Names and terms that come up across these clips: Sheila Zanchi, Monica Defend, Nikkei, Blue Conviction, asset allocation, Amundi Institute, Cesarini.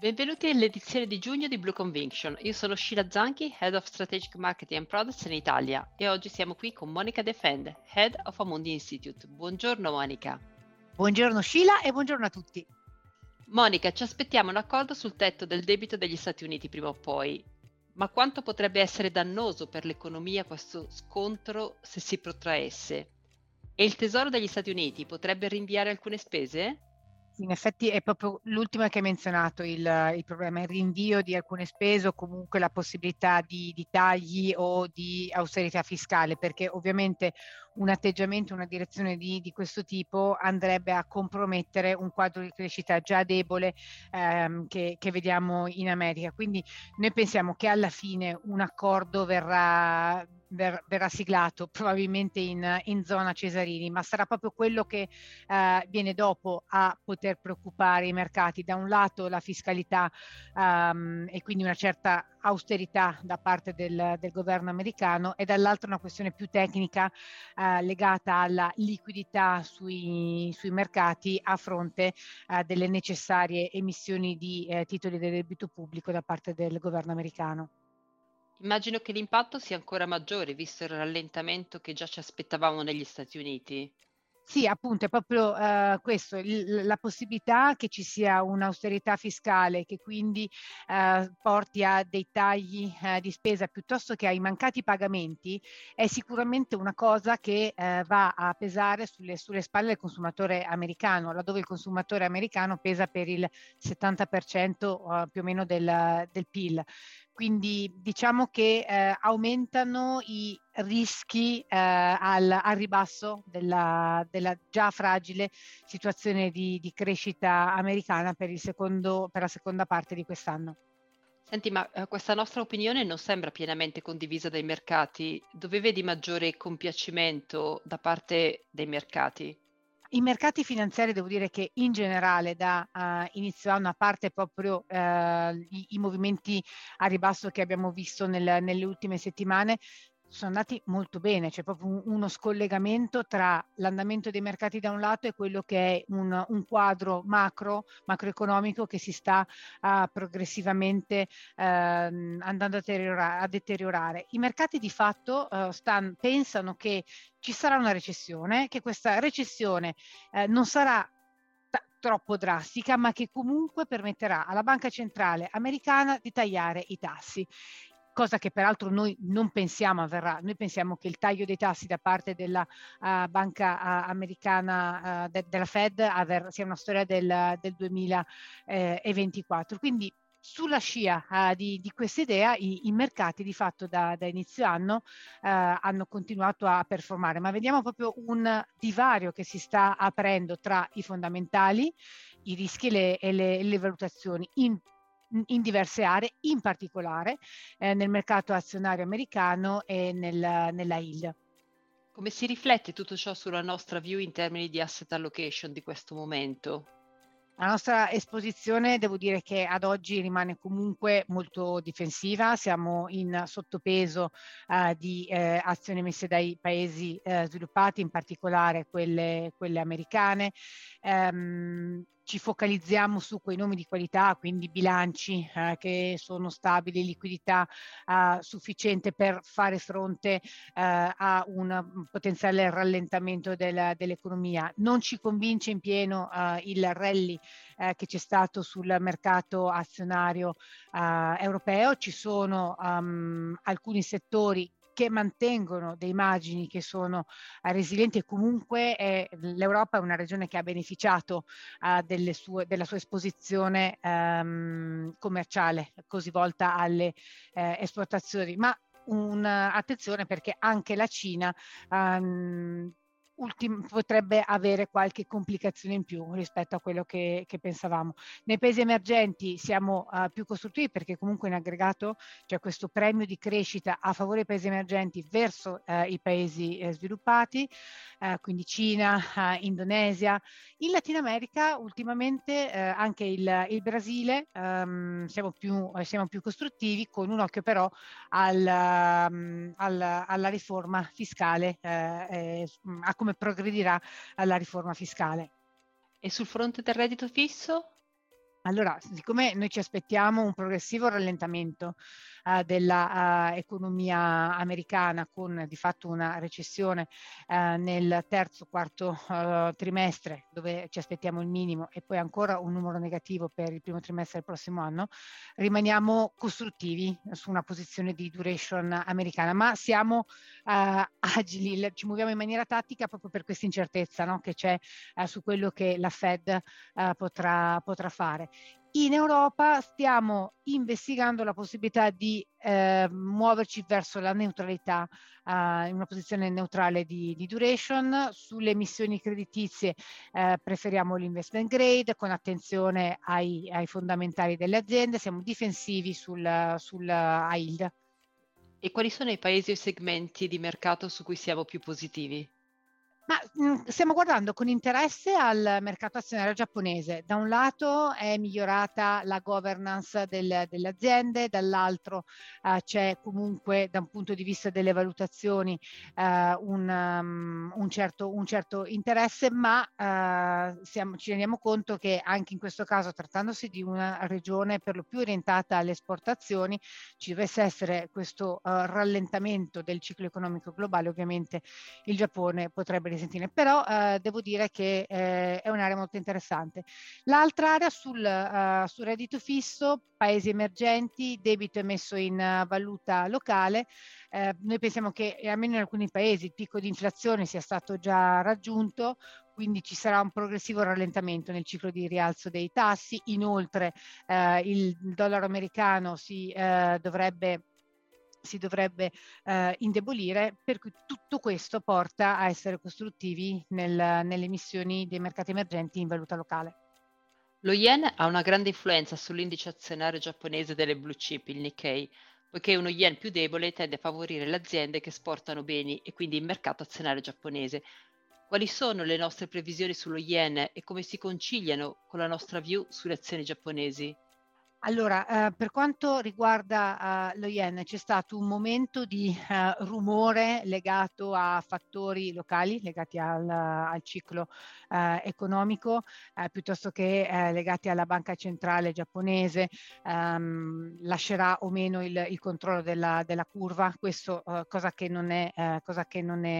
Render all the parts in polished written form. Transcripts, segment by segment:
Benvenuti all'edizione di giugno di Blue Conviction. Io sono Sheila Zanchi, Head of Strategic Marketing and Products in Italia, e oggi siamo qui con Monica Defend, Head of Amundi Institute. Buongiorno Monica. Buongiorno Sheila e buongiorno a tutti. Monica, ci aspettiamo un accordo sul tetto del debito degli Stati Uniti prima o poi, ma quanto potrebbe essere dannoso per l'economia questo scontro se si protraesse? E il Tesoro degli Stati Uniti potrebbe rinviare alcune spese? In effetti è proprio l'ultima che hai menzionato il problema, il rinvio di alcune spese o comunque la possibilità di tagli o di austerità fiscale, perché ovviamente un atteggiamento, una direzione di questo tipo andrebbe a compromettere un quadro di crescita già debole che vediamo in America. Quindi noi pensiamo che alla fine un accordo verrà siglato probabilmente in zona Cesarini, ma sarà proprio quello che viene dopo a poter preoccupare i mercati. Da un lato la fiscalità e quindi una certa austerità da parte del governo americano, e dall'altro una questione più tecnica legata alla liquidità sui mercati a fronte delle necessarie emissioni di titoli del debito pubblico da parte del governo americano. Immagino che l'impatto sia ancora maggiore, visto il rallentamento che già ci aspettavamo negli Stati Uniti. Sì, appunto, è proprio questo, la possibilità che ci sia un'austerità fiscale che quindi porti a dei tagli di spesa piuttosto che ai mancati pagamenti è sicuramente una cosa che va a pesare sulle spalle del consumatore americano, laddove il consumatore americano pesa per il 70% più o meno del PIL. Quindi diciamo che aumentano i rischi al ribasso della già fragile situazione di crescita americana per la seconda parte di quest'anno. Senti, ma questa nostra opinione non sembra pienamente condivisa dai mercati. Dove vedi maggiore compiacimento da parte dei mercati? I mercati finanziari, devo dire che in generale da inizio anno, a parte proprio i movimenti a ribasso che abbiamo visto nelle ultime settimane, sono andati molto bene. C'è proprio uno scollegamento tra l'andamento dei mercati da un lato e quello che è un quadro macroeconomico che si sta progressivamente andando a deteriorare. I mercati di fatto pensano che ci sarà una recessione, che questa recessione non sarà troppo drastica, ma che comunque permetterà alla Banca Centrale Americana di tagliare i tassi. Cosa che peraltro noi non pensiamo avverrà. Noi pensiamo che il taglio dei tassi da parte della banca americana della Fed sia una storia del 2024. Quindi sulla scia di questa idea i mercati di fatto da inizio anno hanno continuato a performare, ma vediamo proprio un divario che si sta aprendo tra i fondamentali, i rischi e le valutazioni in diverse aree, in particolare nel mercato azionario americano e nella yield. Come si riflette tutto ciò sulla nostra view in termini di asset allocation di questo momento? La nostra esposizione, devo dire che ad oggi rimane comunque molto difensiva, siamo in sottopeso di azioni emesse dai paesi sviluppati, in particolare quelle americane. Ci focalizziamo su quei nomi di qualità, quindi bilanci che sono stabili, liquidità sufficiente per fare fronte a un potenziale rallentamento dell'economia. Non ci convince in pieno il rally che c'è stato sul mercato azionario europeo. Ci sono alcuni settori che mantengono dei margini che sono resilienti, e comunque l'Europa è una regione che ha beneficiato della sua esposizione commerciale, così volta alle esportazioni. Ma attenzione, perché anche la Cina potrebbe avere qualche complicazione in più rispetto a quello che pensavamo. Nei paesi emergenti siamo più costruttivi, perché comunque in aggregato c'è questo premio di crescita a favore dei paesi emergenti verso i paesi sviluppati, quindi Cina, Indonesia. In Latino America ultimamente anche il Brasile siamo più costruttivi, con un occhio però alla riforma fiscale, a come progredirà la riforma fiscale. E sul fronte del reddito fisso? Allora, siccome noi ci aspettiamo un progressivo rallentamento dell'economia americana, con di fatto una recessione nel terzo, quarto trimestre, dove ci aspettiamo il minimo, e poi ancora un numero negativo per il primo trimestre del prossimo anno, rimaniamo costruttivi su una posizione di duration americana, ma siamo agili, ci muoviamo in maniera tattica proprio per questa incertezza, no? Che c'è su quello che la Fed potrà fare. In Europa stiamo investigando la possibilità di muoverci verso la neutralità, in una posizione neutrale di duration. Sulle emissioni creditizie preferiamo l'investment grade, con attenzione ai fondamentali delle aziende. Siamo difensivi sul yield. E quali sono i paesi o i segmenti di mercato su cui siamo più positivi? Ma stiamo guardando con interesse al mercato azionario giapponese. Da un lato è migliorata la governance delle aziende, dall'altro c'è comunque, da un punto di vista delle valutazioni, un certo interesse, ma ci rendiamo conto che anche in questo caso, trattandosi di una regione per lo più orientata alle esportazioni, ci dovesse essere questo rallentamento del ciclo economico globale, ovviamente il Giappone potrebbe sentire, però devo dire che è un'area molto interessante. L'altra area sul reddito fisso, paesi emergenti, debito emesso in valuta locale. Noi pensiamo che almeno in alcuni paesi il picco di inflazione sia stato già raggiunto, quindi ci sarà un progressivo rallentamento nel ciclo di rialzo dei tassi. Inoltre il dollaro americano si dovrebbe indebolire, per cui tutto questo porta a essere costruttivi nelle emissioni dei mercati emergenti in valuta locale. Lo yen ha una grande influenza sull'indice azionario giapponese delle blue chip, il Nikkei, poiché uno yen più debole tende a favorire le aziende che esportano beni e quindi il mercato azionario giapponese. Quali sono le nostre previsioni sullo yen e come si conciliano con la nostra view sulle azioni giapponesi? Allora, per quanto riguarda lo yen, c'è stato un momento di rumore legato a fattori locali, legati al ciclo economico, piuttosto che legati alla banca centrale giapponese, lascerà o meno il controllo della curva. Questo cosa che non è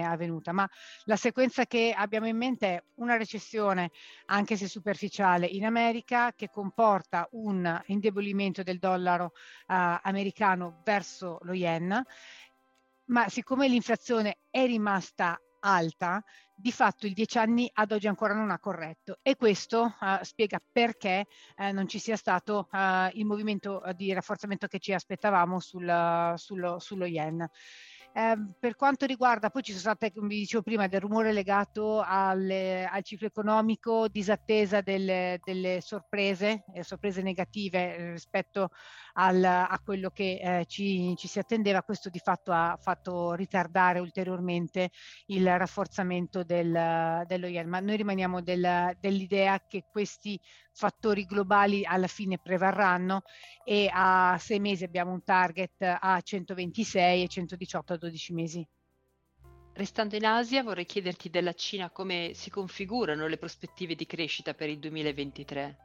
avvenuta. Ma la sequenza che abbiamo in mente è una recessione, anche se superficiale, in America, che comporta un indebolimento del dollaro americano verso lo yen, ma siccome l'inflazione è rimasta alta, di fatto il 10 anni ad oggi ancora non ha corretto, e questo spiega perché non ci sia stato il movimento di rafforzamento che ci aspettavamo sullo yen. Per quanto riguarda, poi ci sono state, come vi dicevo prima, del rumore legato al ciclo economico, disattesa delle sorprese negative rispetto a quello che ci si attendeva. Questo di fatto ha fatto ritardare ulteriormente il rafforzamento dello yen, ma noi rimaniamo dell'idea che questi fattori globali alla fine prevarranno, e a 6 mesi abbiamo un target a 126 e 118 a 12 mesi. Restando in Asia, vorrei chiederti della Cina come si configurano le prospettive di crescita per il 2023.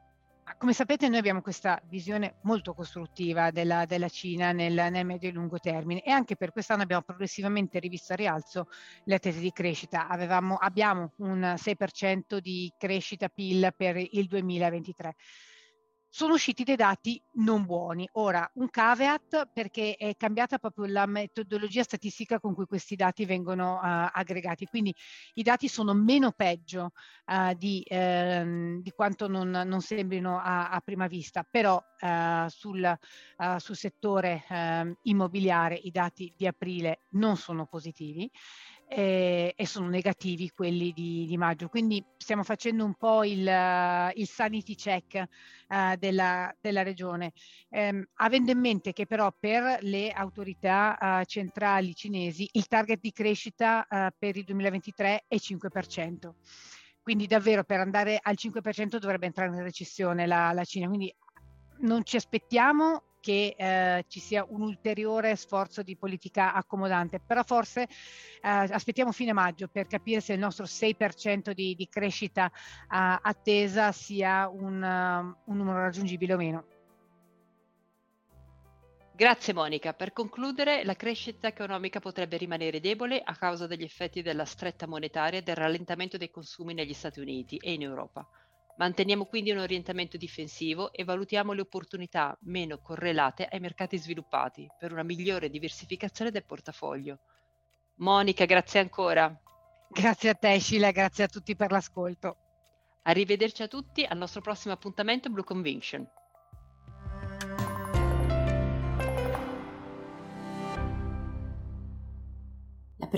Come sapete, noi abbiamo questa visione molto costruttiva della Cina nel medio e lungo termine, e anche per quest'anno abbiamo progressivamente rivisto al rialzo le attese di crescita. Abbiamo un 6% di crescita PIL per il 2023. Sono usciti dei dati non buoni. Ora, un caveat, perché è cambiata proprio la metodologia statistica con cui questi dati vengono aggregati, quindi i dati sono meno peggio di quanto non sembrino a prima vista, però sul settore immobiliare i dati di aprile non sono positivi, e sono negativi quelli di maggio, quindi stiamo facendo un po' il sanity check della regione, avendo in mente che però per le autorità centrali cinesi il target di crescita per il 2023 è 5%, quindi davvero per andare al 5% dovrebbe entrare in recessione la Cina, quindi non ci aspettiamo che ci sia un ulteriore sforzo di politica accomodante, però forse aspettiamo fine maggio per capire se il nostro 6% di crescita attesa sia un numero raggiungibile o meno. Grazie Monica. Per concludere, la crescita economica potrebbe rimanere debole a causa degli effetti della stretta monetaria e del rallentamento dei consumi negli Stati Uniti e in Europa. Manteniamo quindi un orientamento difensivo e valutiamo le opportunità meno correlate ai mercati sviluppati per una migliore diversificazione del portafoglio. Monica, grazie ancora. Grazie a te Sheila, grazie a tutti per l'ascolto. Arrivederci a tutti al nostro prossimo appuntamento Blue Conviction. La